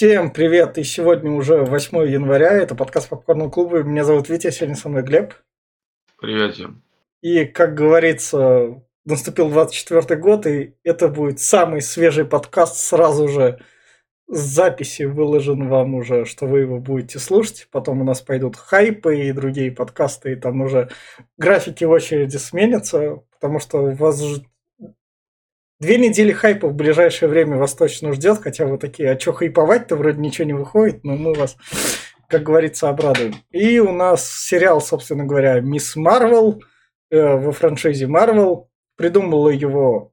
Всем привет! И сегодня уже 8 января, это подкаст Попкорнового клуба. Меня зовут Витя, сегодня со мной Глеб. Привет, всем. И, как говорится, наступил 24-й год, и это будет самый свежий подкаст, сразу же с записи выложен вам уже, что вы его будете слушать. Потом у нас пойдут хайпы и другие подкасты, и там уже графики в очереди сменятся, потому что у вас же 2 недели хайпа в ближайшее время вас точно ждет, хотя вы такие, а что хайповать-то, вроде ничего не выходит, но мы вас, как говорится, обрадуем. И у нас сериал, собственно говоря, «Мисс Марвел» во франшизе Марвел. Придумала его,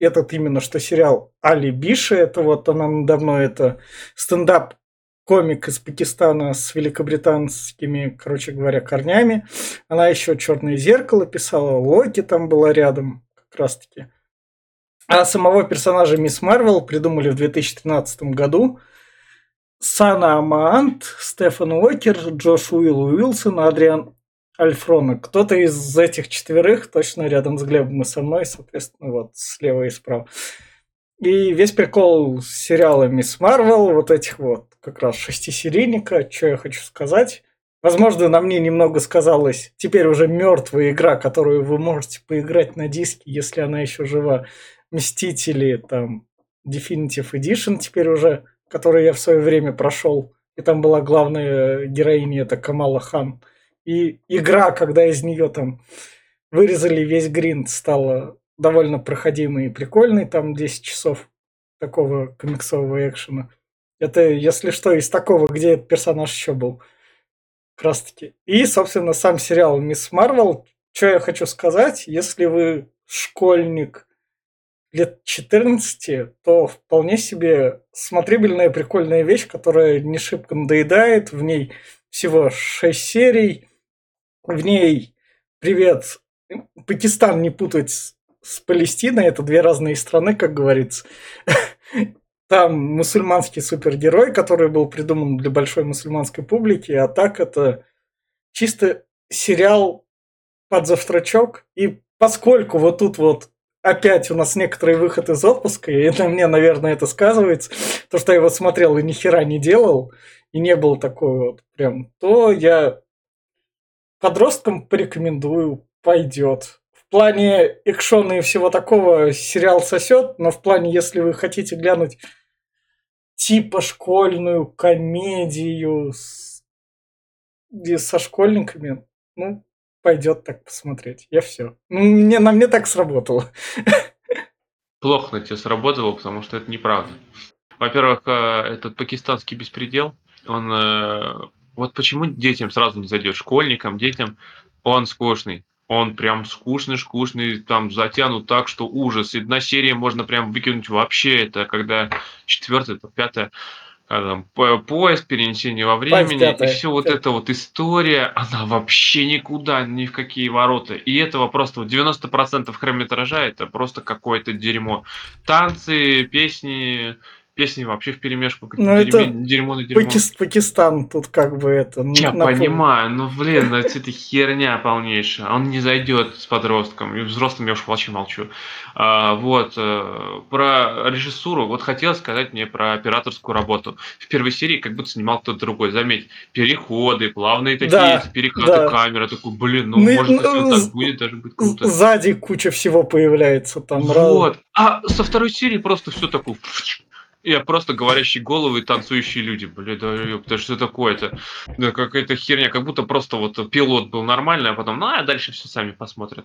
этот именно что сериал, Али Биши. Это вот она давно, это стендап-комик из Пакистана с великобританскими, короче говоря, корнями. Она еще «Чёрное зеркало» писала, Локи там была рядом как раз-таки. А самого персонажа Мисс Марвел придумали в 2013 году Сана Амаант, Стефан Уокер, Джош Уилл Уилсон, Адриан Альфронек. Кто-то из этих 4 точно рядом с Глебом и со мной, соответственно, вот слева и справа. И весь прикол сериала Мисс Марвел, вот этих вот как раз 6-серийника, что я хочу сказать. Возможно, на мне немного сказалась теперь уже мертвая игра, которую вы можете поиграть на диске, если она еще жива. Мстители, там, Definitive Edition теперь уже, который я в свое время прошел, и там была главная героиня, это Камала Хан. И игра, когда из нее там вырезали весь гринд, стала довольно проходимой и прикольной, там 10 часов такого комиксового экшена. Это, если что, из такого, где этот персонаж еще был. Как раз таки. И, собственно, сам сериал «Мисс Марвел». Что я хочу сказать, если вы школьник лет 14, то вполне себе смотрибельная, прикольная вещь, которая не шибко надоедает. В ней всего 6 серий. В ней, привет, Пакистан не путать с Палестиной. Это 2 разные страны, как говорится. Там мусульманский супергерой, который был придуман для большой мусульманской публики. А так это чисто сериал под завтрачок. И поскольку вот тут вот опять у нас некоторый выход из отпуска, и на мне, наверное, это сказывается, то, что я его смотрел и ни хера не делал, и не было такого вот прям, то я подросткам порекомендую, пойдет. В плане экшона и всего такого сериал сосет, но в плане, если вы хотите глянуть типа школьную комедию со школьниками, ну, пойдет так посмотреть. Я все. На мне так сработало. Плохо на тебе сработало, потому что это неправда. Во-первых, этот пакистанский беспредел, он... Вот почему детям сразу не зайдет, школьникам, детям, он скучный. Он прям скучный, там затянут так, что ужас. И на серии можно прям выкинуть вообще. Это когда 4-я, 5-я... Там, поезд, перенесение во времени, и все вот эта вот история, она вообще никуда, ни в какие ворота. И этого просто 90% хронометража это просто какое-то дерьмо. Танцы, песни вообще вперемешку. Дерьмо на дерьмо. Пакистан тут как бы это... Я понимаю, но блин, это херня полнейшая. Он не зайдет с подростком, и взрослым я уж вообще молчу. Вот, про режиссуру, вот хотел сказать мне про операторскую работу. В первой серии как будто снимал кто-то другой, заметь, переходы, плавные такие, да, перекаты, да. Камеры, такой, блин, ну может если так будет, даже будет круто. Сзади куча всего появляется там. Вот, а со второй серии просто все такое... Я просто говорящие головы и танцующие люди. Блин, да ёпта, что такое-то? Да какая-то херня, как будто просто вот пилот был нормальный, а потом, дальше все сами посмотрят.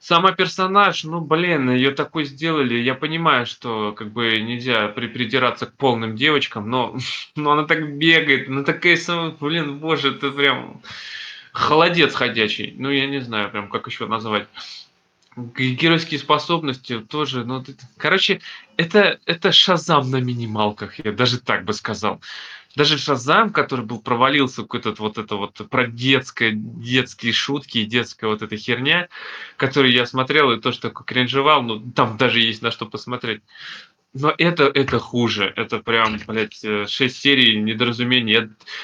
Сама персонаж, ее такой сделали. Я понимаю, что как бы нельзя придираться к полным девочкам, но она так бегает, она такая сама, боже, это прям холодец ходячий. Я не знаю прям, как еще назвать. Геройские способности тоже, это Шазам на минималках, я даже так бы сказал. Даже Шазам, который был провалился в какой-то про детские шутки и детская вот эта херня, которую я смотрел и тоже такой кринжевал, там даже есть на что посмотреть. Но это хуже. Это прям, блядь, 6 серий недоразумений.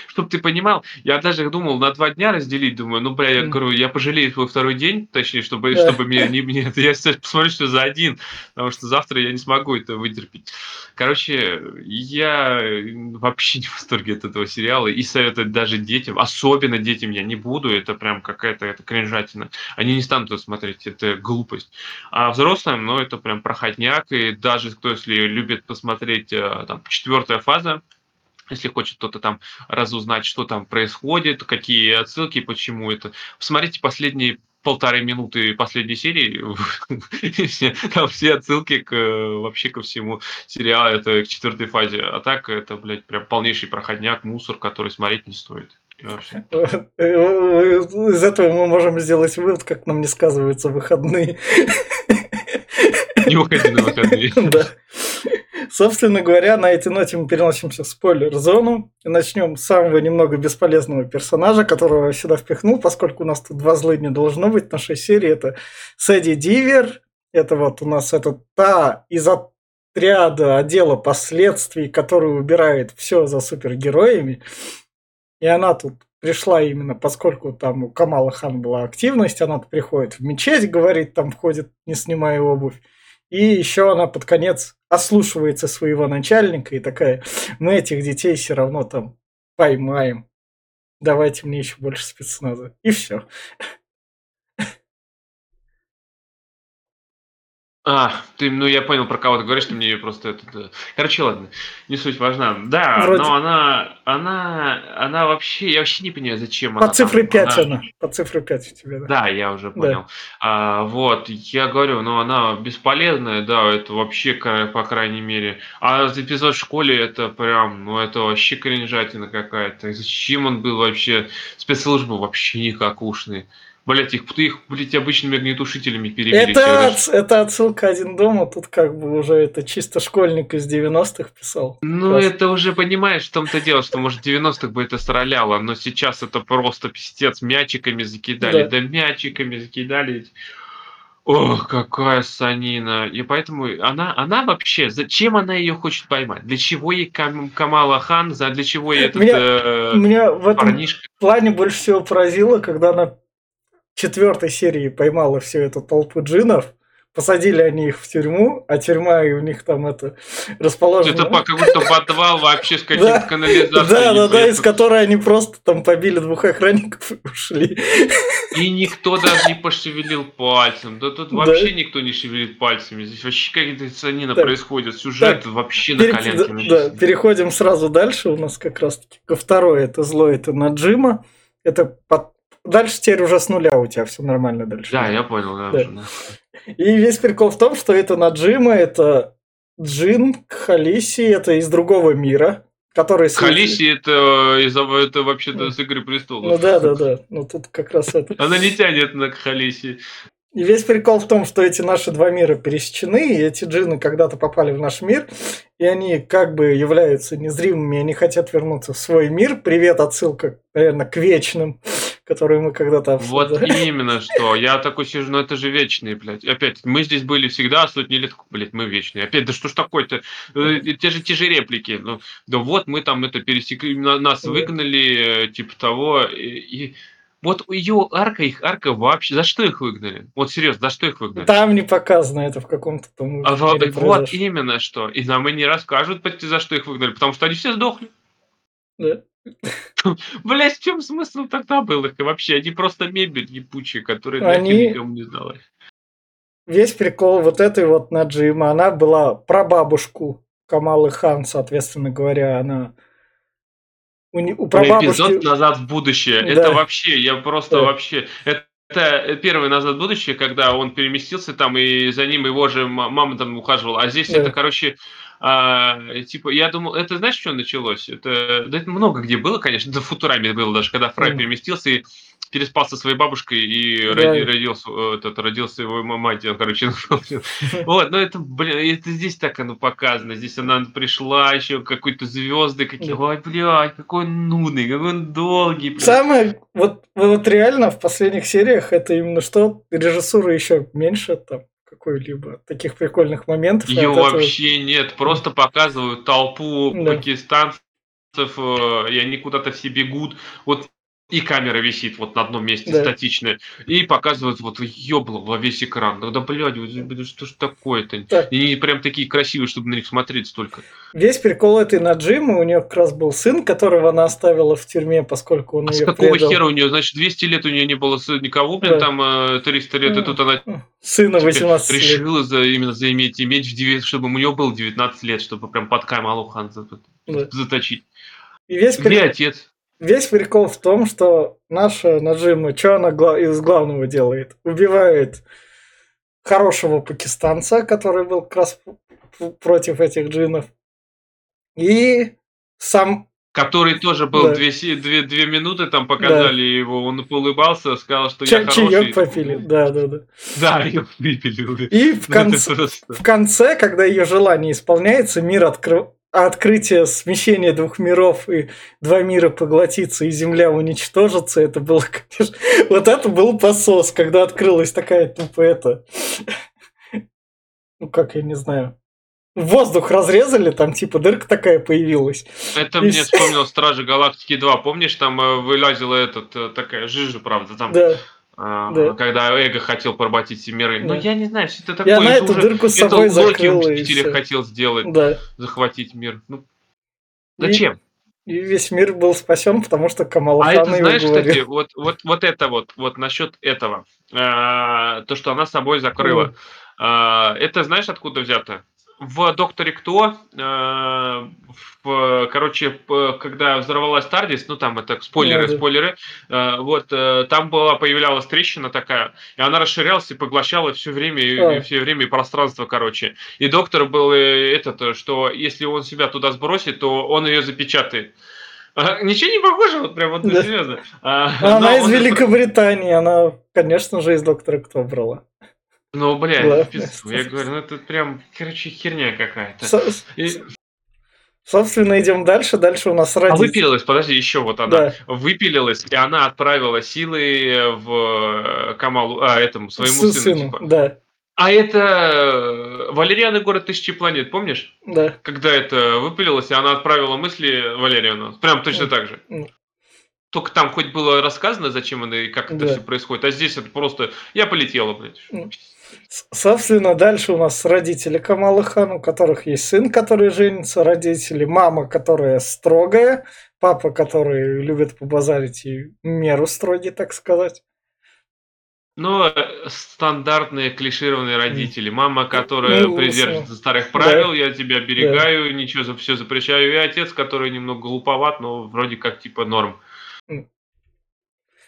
Чтоб ты понимал, я даже думал на 2 дня разделить, думаю, ну, бля, я говорю, я пожалею свой 2-й день, точнее, чтобы меня не... Я сейчас посмотрю, что за один, потому что завтра я не смогу это вытерпеть. Короче, я вообще не в восторге от этого сериала и советовать даже детям, особенно детям я не буду, это прям какая-то кринжатина. Они не станут это смотреть, это глупость. А взрослым, ну, это прям проходняк, и даже кто, если любит посмотреть там, 4-я фаза, если хочет кто-то там разузнать, что там происходит, какие отсылки, почему это. Посмотрите последние 1,5 минуты последней серии, там все отсылки вообще ко всему сериалу, это к 4-й фазе. А так это, блядь, прям полнейший проходняк, мусор, который смотреть не стоит. Из этого мы можем сделать вывод, как нам не сказываются выходные. Не уходи на выходные. Да. Собственно говоря, на этой ноте мы переносимся в спойлер-зону и начнем с самого немного бесполезного персонажа, которого я сюда впихнул, поскольку у нас тут 2 злых не должно быть. Нашей серии это Сэди Дивер. Это вот у нас это та из отряда отдела последствий, которая убирает все за супергероями. И она тут пришла именно, поскольку там у Камала Хан была активность, она приходит в мечеть, говорит, там ходит, не снимая обувь. И еще она под конец ослушивается своего начальника и такая, мы этих детей все равно там поймаем. Давайте мне еще больше спецназа. И все. Я понял, про кого ты говоришь, ты мне просто это... Короче, ладно, не суть важна. Да, вроде... но она вообще... Я вообще не понимаю, зачем она... По цифре 5 она. По цифре 5 у тебя, да? Да, я уже понял. Да. Я говорю, она бесполезная, да, это вообще, по крайней мере... А эпизод в школе, это прям, это вообще кринжатина какая-то. Зачем он был вообще? Спецслужбы вообще никакушные. Блять, их обычными огнетушителями перебили. Это отсылка «Один дома», тут как бы уже это чисто школьник из 90-х писал. Это уже, понимаешь, в том-то дело, что, может, в 90-х бы это сраляло, но сейчас это просто пиздец, мячиками закидали. Да, мячиками закидали. Ох, какая санина. И поэтому она вообще... Зачем она ее хочет поймать? Для чего ей Камала Хан? Для чего ей этот парнишка? Меня в этом плане больше всего поразило, когда она 4-й серии поймала всю эту толпу джиннов, посадили они их в тюрьму, а тюрьма у них там расположена... Это как будто подвал вообще с каким-то канализацией. Да, из которой они просто там побили 2 охранников и ушли. И никто даже не пошевелил пальцем. Да тут вообще никто не шевелит пальцами. Здесь вообще какая-то санина происходит. Сюжет вообще на коленке. Да, переходим сразу дальше. У нас как раз-таки ко второй. Это зло, это Наджима. Это дальше теперь уже с нуля у тебя все нормально дальше. Да, я понял, да. Уже, да. И весь прикол в том, что это Наджима, это джин Кхалиси, это из другого мира, который... Кхалиси это вообще-то с «Игры престолов». Да. Ну тут как раз это... Она не тянет на Кхалиси. И весь прикол в том, что эти наши 2 мира пересечены, и эти джинны когда-то попали в наш мир, и они как бы являются незримыми, они хотят вернуться в свой мир. Привет, отсылка, наверное, к «Вечным», которые мы когда-то обсуждали. Вот именно что. Я такой сижу, это же «Вечные», блядь. Опять, мы здесь были всегда, а сотни лет, блядь, мы вечные. Опять, да что ж такое-то? Те же реплики. Да вот, мы там это пересекли, нас выгнали, типа того, и... Вот их арка вообще... За что их выгнали? Вот серьезно, за что их выгнали? Там не показано это в каком-то... Вот именно что. И нам и не расскажут, за что их выгнали, потому что они все сдохли. Да. Блять, в чем смысл тогда был их? И вообще, они просто мебель ебучая, которая никому не сдалась. Весь прикол вот этой вот Наджима, она была прабабушку Камалы Хан, соответственно говоря, она... Эпизод «Назад в будущее». Да. Это вообще, я просто вообще... Это первый «Назад в будущее», когда он переместился там, и за ним его же мама там ухаживала. А здесь это, короче... я думал, это знаешь, что началось? Это много где было, конечно, до «Футурами» было даже, когда Фрай переместился и переспал со своей бабушкой и родился его мать, короче. Это здесь так оно показано. Здесь она пришла еще какой-то звезды, какие, ой, блядь, какой он нудный, какой он долгий. Блядь. Самое, реально в последних сериях это именно что режиссура еще меньше там. какой-либо таких прикольных моментов. Ее вообще нет, просто показывают толпу пакистанцев, и они куда-то все бегут. Вот и камера висит вот на одном месте, статичная, и показывают вот ёбло во весь экран. Да, блядь, что ж такое-то? Так. И они прям такие красивые, чтобы на них смотреть столько. Весь прикол этой Наджимы, у нее как раз был сын, которого она оставила в тюрьме, поскольку он ее предал. А с какого хера у нее? Значит, 200 лет у нее не было никого, блин, там 300 лет, и тут она... Сына 18 лет. Решила именно заиметь и меч, чтобы у нее было 19 лет, чтобы прям под Камалу Хан заточить. И весь прикол... Где отец? Весь прикол в том, что наша Наджима, что она из главного делает? Убивает хорошего пакистанца, который был как раз против этих джиннов. И сам... Который тоже был 2 минуты, там показали его, он улыбался, сказал, что я хороший. Чаёк попили, да. Да, её выпили. И в конце, когда ее желание исполняется, мир открывается. А открытие смещения двух миров, и два мира поглотится, и Земля уничтожится, это было, конечно... Вот это был посос, когда открылась такая тупо это... Ну, как, я не знаю... Воздух разрезали, там типа дырка такая появилась. Это мне вспомнил Стражи Галактики 2. Помнишь, там вылазила такая жижа, правда, там... Когда Эго хотел поработить все миры. Но я не знаю, что это такое. И она эту дырку с собой закрыла. Это Локи Мстители хотел сделать, захватить мир. Ну, зачем? И весь мир был спасен, потому что Камала Хан его говорил. А это, знаешь, кстати, вот насчет этого. То, что она собой закрыла. Это знаешь, откуда взято? В «Докторе Кто», когда взорвалась Тардис, ну там это спойлеры, вот там появлялась трещина такая, и она расширялась и поглощала все время и пространство, И доктор был что если он себя туда сбросит, то он ее запечатает. Ничего не похоже, вот прям серьезно. Она из Великобритании, она, конечно же, из «Доктора Кто» брала. Ну, блядь, я говорю, это прям, херня какая-то. Собственно, идем дальше, у нас родители. А выпилилась, подожди, еще вот она. Да. Выпилилась, и она отправила силы в Камалу, своему сыну. Типа. Да. А это Валериана, «Город Тысячи планет», помнишь? Да. Когда это выпилилось, и она отправила мысли Валериану. Прям точно так же. Только там хоть было рассказано, зачем она и как это все происходит, а здесь это просто я полетела, блядь. Собственно, дальше у нас родители Камалы Хан, у которых есть сын, который женится, родители, мама, которая строгая, папа, который любит побазарить и меру строгий, так сказать. Ну, стандартные клишированные родители. Мама, которая придерживается старых правил, я тебя оберегаю, ничего, все запрещаю. И отец, который немного глуповат, но вроде как типа норм.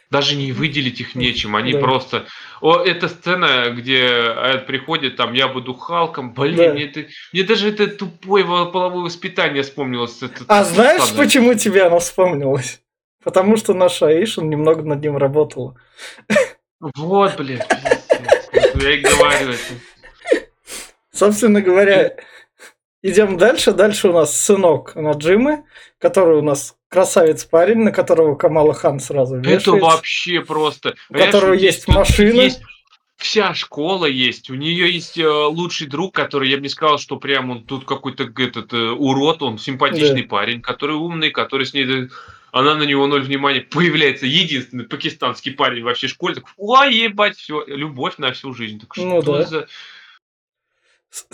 Даже не выделить их нечем, они просто... Эта сцена, где Айд приходит, там, я буду Халком, блин, мне даже это тупое половое воспитание вспомнилось. Знаешь, почему тебе оно вспомнилось? Потому что наша Аишин немного над ним работала. Вот, блин, я и говорю это. Собственно говоря, идем дальше. Дальше у нас сынок Наджимы, который у нас... Красавец парень, на которого Камала Хан сразу вешается. Это вообще просто... У которого есть машина. Вся школа есть. У нее есть лучший друг, который, я бы не сказал, что прям он тут какой-то урод, он симпатичный парень, который умный, который с ней... Она на него ноль внимания. Появляется единственный пакистанский парень вообще в школе. Так, ой, ебать, все, любовь на всю жизнь. Так что за...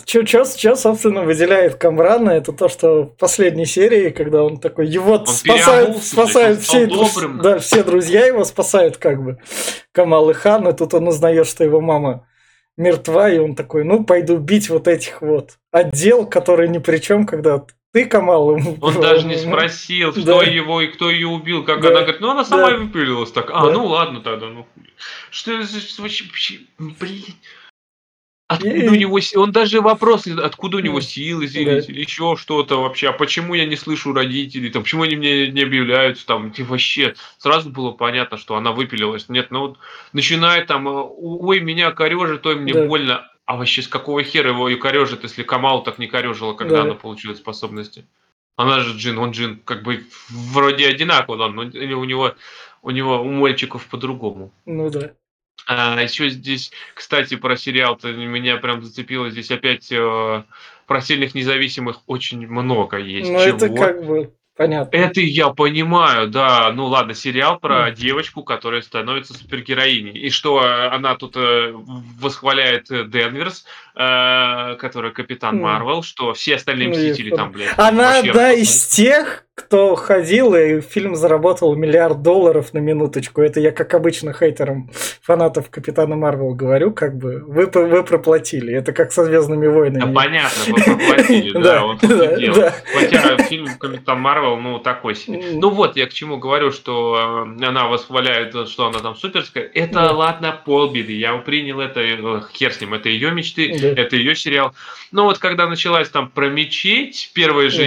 Что, собственно, выделяет Камрана, это то, что в последней серии, когда он такой, его спасают все друзья его спасают, как бы, Камалы Хан, и тут он узнает, что его мама мертва, и он такой, пойду бить вот этих отдел, которые ни при чем, когда... Ты, Камала... Он даже не спросил, что его и кто ее убил. Как она говорит, она сама и выпилилась так. Ну ладно тогда, Что вообще, блин... Откуда у него силы? Он даже вопрос, откуда у него силы делить, или еще что-то вообще, а почему я не слышу родителей, там, почему они мне не объявляются, там, вообще, сразу было понятно, что она выпилилась, нет, начинает там, ой, меня корежит, ой, мне больно, а вообще с какого хера его и корежит, если Камалу так не корежила, когда она получила способности? Она же джин, он джин, как бы, вроде одинаково, но у него у мальчиков по-другому. А еще здесь, кстати, про сериал-то меня прям зацепило. Здесь опять про сильных независимых очень много есть. Ну, это как бы понятно. Это я понимаю, да. Ну ладно, сериал про девочку, которая становится супергероиней. И что она тут восхваляет Денверс, который Капитан Марвел, что все остальные мстители там, блядь. Она, да, из тех, кто ходил, и фильм заработал $1 миллиард на минуточку. Это я, как обычно, хейтерам фанатов Капитана Марвел говорю, как бы, вы проплатили. Это как со «Звездными войнами». Да, понятно, вы проплатили, да, вот это дело. Хотя фильм Капитан Марвел, ну, такой себе. Ну, вот я к чему говорю, что она восхваляет, что она там суперская. Это, ладно, полбеды. Я принял это, хер с ним, это ее мечты, это ее сериал. Но вот когда началась там про мечеть, первая же,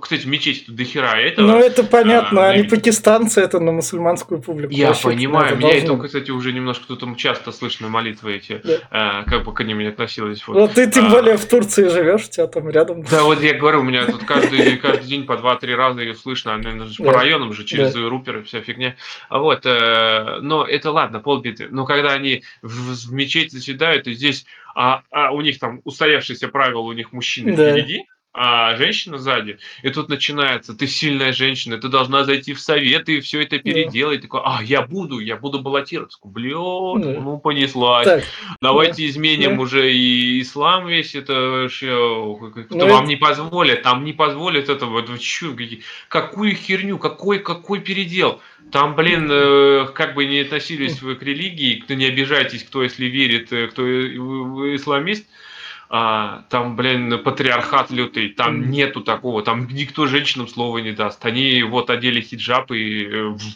кстати, мечеть до хера этого. Ну, это понятно, они пакистанцы, это на мусульманскую публику. Я понимаю, меня это, кстати, уже немножко тут часто слышно молитвы эти, как бы к ним не относились. Ну, ты тем более в Турции живешь, у тебя там рядом. Да, вот я говорю, у меня тут каждый день по 2-3 раза ее слышно, по районам же, через руперы, вся фигня. Вот, но это ладно, полбиты. Но когда они в мечеть заседают, и здесь, у них там устоявшиеся правила, у них мужчины впереди, а женщина сзади, и тут начинается: ты сильная женщина, ты должна зайти в совет и все это переделать. И такой: я буду баллотироваться. Блядь, ну понеслась. Так, давайте изменим уже и ислам весь, это вам не позволят, там не позволят этого. Какую херню, какой передел? Там, блин, как бы не относились вы к религии, кто не обижайтесь, кто если верит, кто исламист, там, блин, патриархат лютый, там нету такого, там никто женщинам слова не даст. Они вот одели хиджаб и,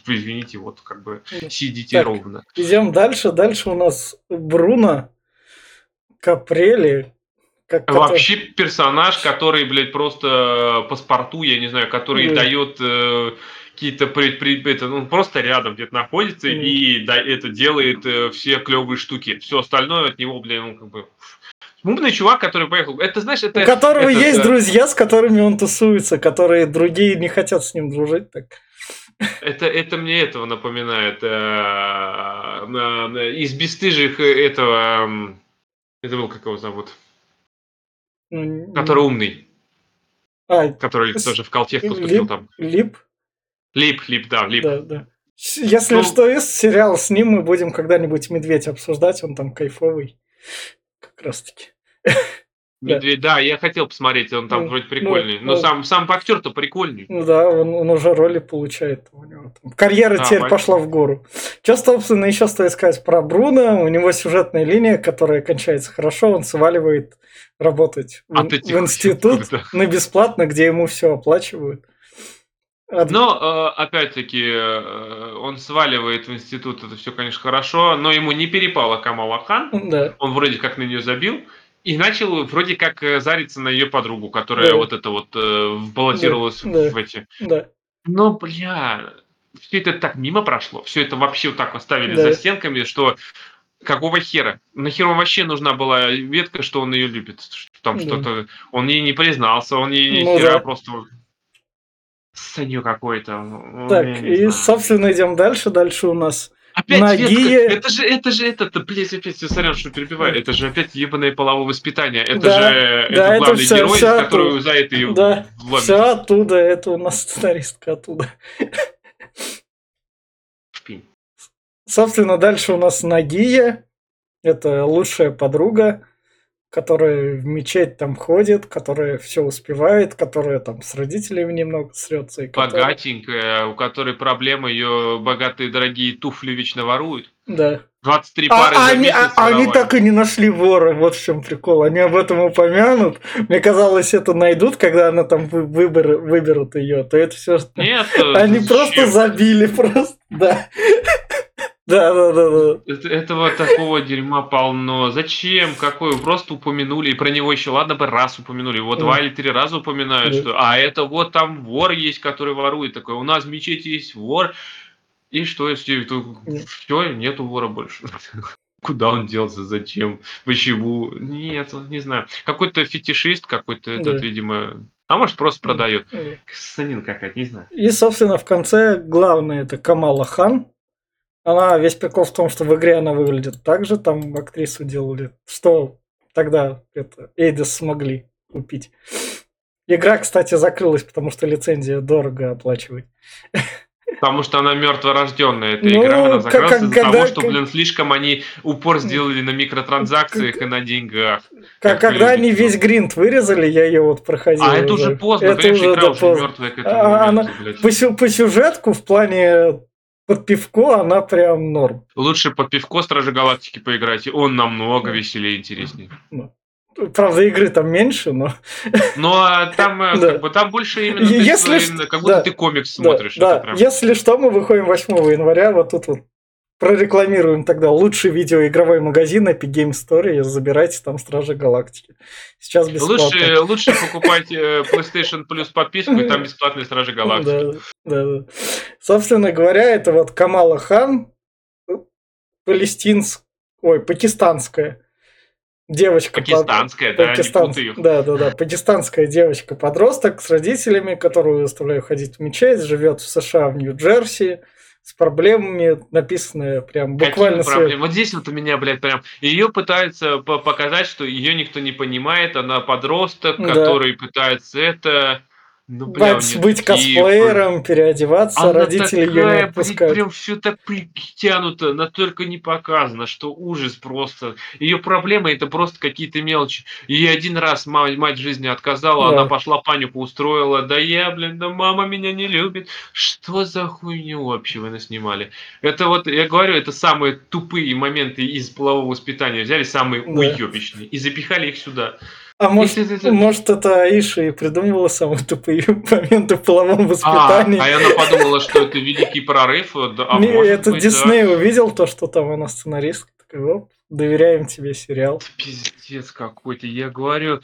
извините, вот как бы сидите так, ровно. Идем дальше. Дальше у нас Бруно Капрели. Вообще персонаж, который, блядь, просто паспорту, я не знаю, который дает... какие-то он просто рядом где-то находится и это делает все клевые штуки. Все остальное от него, блин, он как бы... Умный чувак, который поехал. Это, знаешь, это... У которого есть друзья, с которыми он тусуется, которые другие не хотят с ним дружить. Так. Это мне этого напоминает. Из «Бесстыжих» этого... Это был, как его зовут? Который умный. Который тоже в колтех поступил там. Лип. Да. Если что, сериал с ним мы будем когда-нибудь «Медведь» обсуждать, он там кайфовый. Как раз таки. Медведь, да, я хотел посмотреть, он там вроде прикольный. Но сам актер-то прикольный. Ну да, он уже роли получает. У него там. Карьера теперь пошла в гору. Что, собственно, еще стоит сказать про Бруно? У него сюжетная линия, которая кончается хорошо, он сваливает работать в институт на бесплатно, где ему все оплачивают. Но, опять-таки, он сваливает в институт, это все, конечно, хорошо, но ему не перепала Камала Хан, он вроде как на нее забил, и начал вроде как зариться на ее подругу, которая баллотировалась в эти... Да. Но, бля, все это так мимо прошло, все это вообще вот так оставили за стенками, что какого хера? Нахер вообще нужна была ветка, что он ее любит, что там что-то... Он ей не признался, он ей просто... Саню какой-то. Так, и, собственно, идем дальше. Дальше у нас опять Нагия. Опять сорян, что перебиваю. Это же опять ебаное половое воспитание. Это это главный герой, который за это ее вломит. Все оттуда, это у нас сценаристка оттуда. Шпинь. Собственно, дальше у нас Нагия. Это лучшая подруга, которая в мечеть там ходит, которая все успевает, которая там с родителями немного срется. И богатенькая, у которой проблемы, ее богатые дорогие туфли вечно воруют. Да. 23 пары за месяц воровали. Они так и не нашли вора, вот в чем прикол. Они об этом упомянут. Мне казалось, это найдут, когда она там выберут ее. То это все. Нет. Они просто забили, просто. Да. Да. Этого такого дерьма полно. Зачем? Какой? Просто упомянули. И про него еще, ладно бы, раз упомянули. Его 2 или 3 раза упоминают, что... А это вот там вор есть, который ворует. Такой, у нас в мечети есть вор. И что, если... Все, нету вора больше. Куда он делся? Зачем? Почему? Нет, не знаю. Какой-то фетишист, какой-то этот, видимо... А может, просто продает. Санин какая-то, не знаю. И, собственно, в конце главное это Камала Хан, Она, весь прикол в том, что в игре она выглядит так же, там актрису делали, что тогда это Эйдис смогли купить. Игра, кстати, закрылась, потому что лицензия дорого оплачивать. Потому что она мертворожденная, эта игра, она закрылась из-за того, что, слишком они упор сделали на микротранзакциях и на деньгах. Когда они весь гринд вырезали, я ее вот проходил. А это уже поздно, это конечно, игра уже мертвая к этому моменту. По сюжетку, в плане под пивко, она прям норм. Лучше под пивко Стражи Галактики поиграйте, он намного веселее и интереснее. Правда, игры там меньше, но... Но там, как бы, там больше именно... как будто ты комикс смотришь. Да. Если что, мы выходим 8 января. Вот тут вот прорекламируем тогда лучший видеоигровой магазин Epic Game Story. Забирайте там Стражи Галактики. Сейчас бесплатно. Лучше покупайте PlayStation Plus подписку, и там бесплатные Стражи Галактики. Да. Собственно говоря, это вот Камала Хан, пакистанская. Девочка пакистанская, пакистанская девочка-подросток с родителями, которую заставляю ходить в мечеть, живет в США, в Нью-Джерси, с проблемами, написанное прям буквально... Какие проблемы? Вот здесь вот у меня, прям... Ее пытаются показать, что ее никто не понимает, она подросток, который пытается это... быть косплеером, переодеваться, она родители такая, ее не отпускают. Прям все так притянуто, но только не показано, что ужас просто. Ее проблемы это просто какие-то мелочи. Ей один раз мать жизни отказала, она пошла панику устроила. Мама меня не любит. Что за хуйню вообще вы наснимали? Это вот, я говорю, это самые тупые моменты из полового воспитания. Взяли самые уёбищные и запихали их сюда. А может, это Аиша и придумывала самые тупые моменты в половом воспитании. А она подумала, что это великий прорыв. Это Дисней увидел то, что там она сценаристка. Доверяем тебе сериал. Пиздец какой-то, я говорю.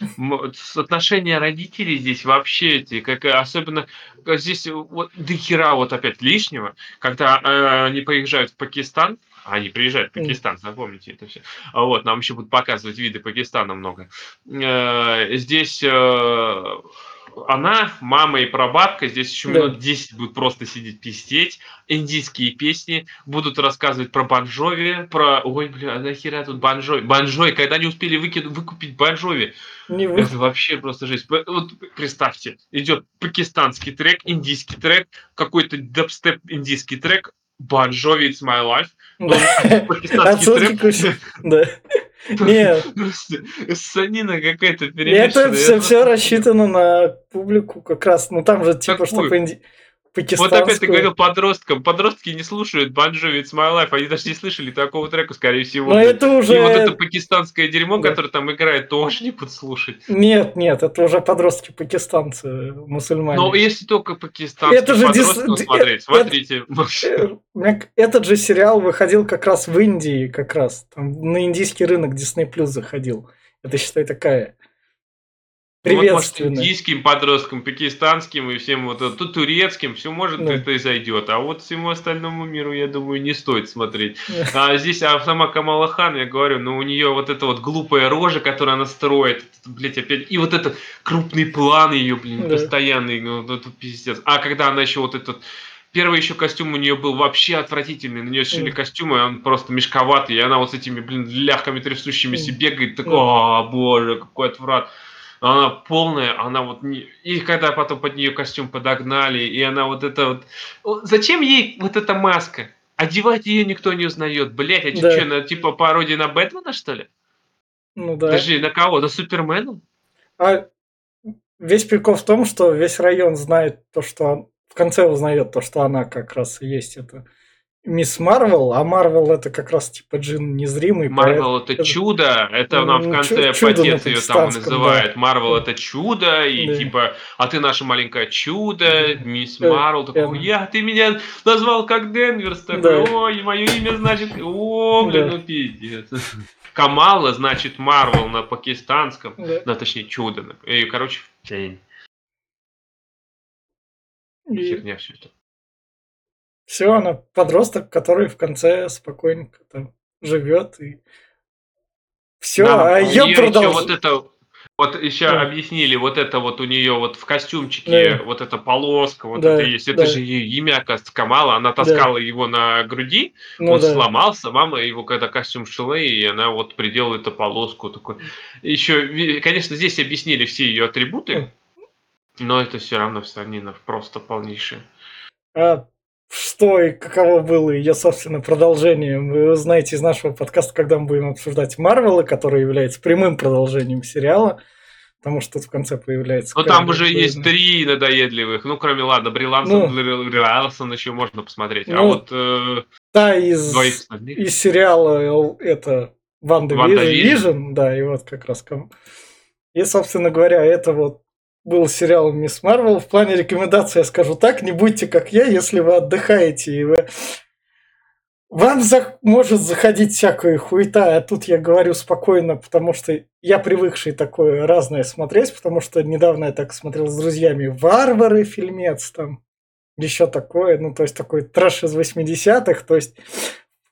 Отношения родителей здесь вообще особенно здесь дохера опять лишнего, когда они приезжают в Пакистан. Они приезжают в Пакистан, запомните это все. Вот, нам еще будут показывать виды Пакистана много. Здесь она, мама и прабабка, здесь еще минут 10 будут просто сидеть пиздеть, индийские песни, будут рассказывать про Бон Джови, про... Ой, бля, нахера тут Бон Джови? Бон Джови, когда они успели выкупить Бон Джови, это вообще просто жесть. Вот представьте, идет пакистанский трек, индийский трек, какой-то дабстеп индийский трек, Бон Джови, It's My Life. Пакистанский трэп. Нет. Санина какая-то перемешанная. Это все рассчитано на публику как раз. Ну там же типа, что пакистанскую... Вот опять ты говорил подросткам. Подростки не слушают Бон Джови, It's My Life. Они даже не слышали такого трека, скорее всего. Но это уже... И вот это пакистанское дерьмо, которое там играет, тоже не будут слушать. Нет, это уже подростки-пакистанцы, мусульмане. Но если только пакистанцы подросткам смотреть, смотрите. Этот же сериал выходил как раз в Индии, как раз. Там на индийский рынок Disney Plus заходил. Это, считай, такая... Приветственно. Вот, может, индийским подросткам, пакистанским и всем вот это, турецким, все может это и зайдет. А вот всему остальному миру, я думаю, не стоит смотреть. А здесь сама Камала Хан, я говорю, у нее вот эта вот глупая рожа, которую она строит, опять, и вот этот крупный план ее, постоянный, это пиздец. А когда она еще вот этот... Первый еще костюм у нее был вообще отвратительный. На нее сшили костюм, и он просто мешковатый, и она вот с этими, ляхками трясущимися бегает, такой, о, боже, какой отврат. Она полная, она вот... Не... И когда потом под нее костюм подогнали, и она вот это вот... Зачем ей вот эта маска? Одевать ее никто не узнает. Блять, что, она типа пародия на Бэтмена, что ли? Подожди, на кого? На Супермена? А весь прикол в том, что весь район знает то, что... В конце узнает то, что она как раз и есть это... Мисс Марвел, а Марвел это как раз типа джин незримый. Марвел это чудо, это нам в конце отец ее там называет. Марвел это чудо, и типа, а ты наше маленькое чудо, Мисс Марвел, такой, ты меня назвал как Денверс, такой, ой, мое имя значит, пиздец. Камала значит Марвел на пакистанском, точнее чудо, и короче, херня все это. Все, она подросток, который в конце спокойненько там живет и все, а ее продолжение. Вот еще объяснили, вот это вот у нее вот в костюмчике, вот эта полоска, вот это есть. Это же ее имя, оказывается, Камала. Она таскала его на груди, он сломался. Мама его когда костюм шила, и она вот приделала эту полоску. Такой. Еще, конечно, здесь объяснили все ее атрибуты, но это все равно станина просто полнейшее. А что и каково было ее, собственно, продолжение, вы узнаете из нашего подкаста, когда мы будем обсуждать Марвела, который является прямым продолжением сериала, потому что тут в конце появляется... Ну, там уже есть три надоедливых, ну, кроме, ладно, Бри Ларсон, еще можно посмотреть, а вот... Да, из сериала это Ванда Вижн, да, и вот как раз... И, собственно говоря, это вот был сериал «Мисс Марвел». В плане рекомендаций я скажу так. Не будьте как я, если вы отдыхаете. И вам может заходить всякая хуета. А тут я говорю спокойно, потому что я привыкший такое разное смотреть. Потому что недавно я так смотрел с друзьями «Варвары» фильмец. Там еще такое. Ну, то есть, такой трэш из 80-х. То есть,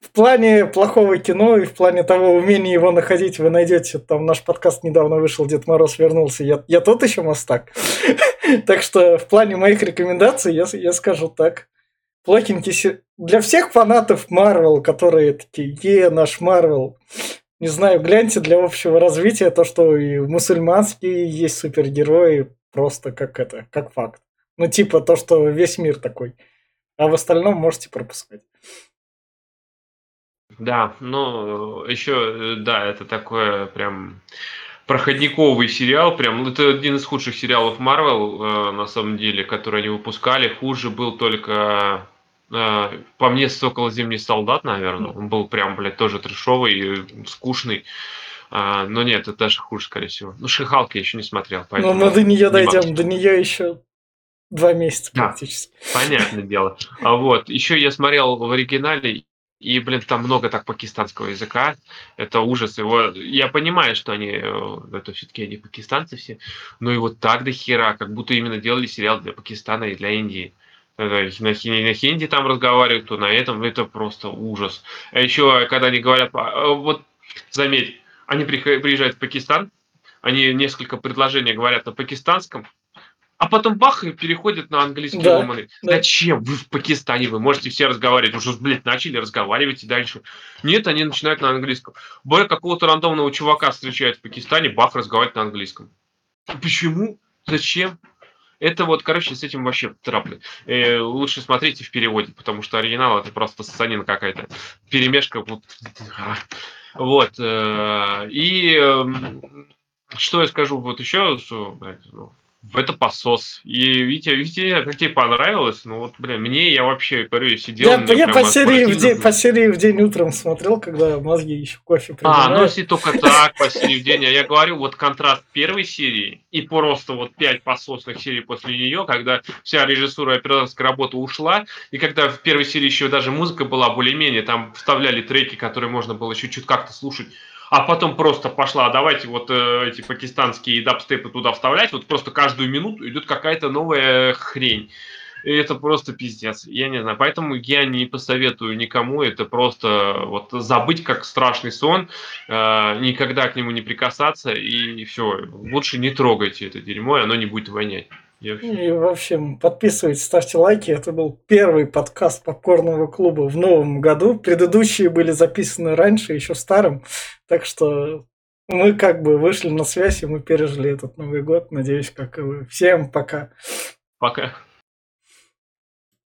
в плане плохого кино и в плане того умения его находить, вы найдете. Там наш подкаст недавно вышел, Дед Мороз вернулся. Я тот еще мастак. Так что в плане моих рекомендаций я скажу так. Плохенький для всех фанатов Марвел, которые такие, наш Марвел. Не знаю, гляньте для общего развития то, что и мусульманские есть супергерои, просто как это, как факт. Ну, типа то, что весь мир такой. А в остальном можете пропускать. Да, ну, еще, да, это такое прям проходниковый сериал, прям, это один из худших сериалов Marvel, на самом деле, который они выпускали, хуже был только, по мне, «Сокол и Зимний солдат», наверное, он был прям, блядь, тоже трешовый, скучный, но нет, это даже хуже, скорее всего. Ну, «Шихалки» я еще не смотрел, поэтому... Ну, мы до нее дойдем, до нее еще... 2 месяца практически. Да, понятное дело. А вот, еще я смотрел в оригинале... И, блин, там много так пакистанского языка. Это ужас. Его... Я понимаю, что они... Это все-таки они пакистанцы все. Но его так до хера, как будто именно делали сериал для Пакистана и для Индии. На хинди там разговаривают, то на этом. Это просто ужас. А еще, когда они говорят... Вот, заметь, они приезжают в Пакистан, они несколько предложений говорят на пакистанском, а потом бах, и переходят на английский ломаный. Зачем? Вы в Пакистане, вы можете все разговаривать. Уже, блядь, начали разговаривать и дальше. Нет, они начинают на английском. Бля, какого-то рандомного чувака встречают в Пакистане, бах, разговаривать на английском. Почему? Зачем? Это вот, короче, с этим вообще трапли. Лучше смотрите в переводе, потому что оригинал это просто ссанина какая-то. Перемешка. Вот. И что я скажу вот еще, что... Это посос. И видите, как тебе понравилось? Ну вот, блин, мне я вообще, говорю, сидел... Я по серии в день утром смотрел, когда мозги еще кофе принимают. Ну если только так, по серии в день. А я говорю, вот контраст первой серии и просто вот 5 пососных серий после нее, когда вся режиссура и операторская работа ушла, и когда в первой серии еще даже музыка была более-менее, там вставляли треки, которые можно было еще чуть как-то слушать. А потом просто пошла, давайте вот эти пакистанские дабстепы туда вставлять, вот просто каждую минуту идет какая-то новая хрень. И это просто пиздец, я не знаю, поэтому я не посоветую никому, это просто вот забыть как страшный сон, никогда к нему не прикасаться, и все, лучше не трогайте это дерьмо, и оно не будет вонять. И, в общем, подписывайтесь, ставьте лайки. Это был первый подкаст Попкорнового клуба в новом году. Предыдущие были записаны раньше, еще в старом. Так что мы как бы вышли на связь, и мы пережили этот Новый год. Надеюсь, как и вы. Всем пока. Пока.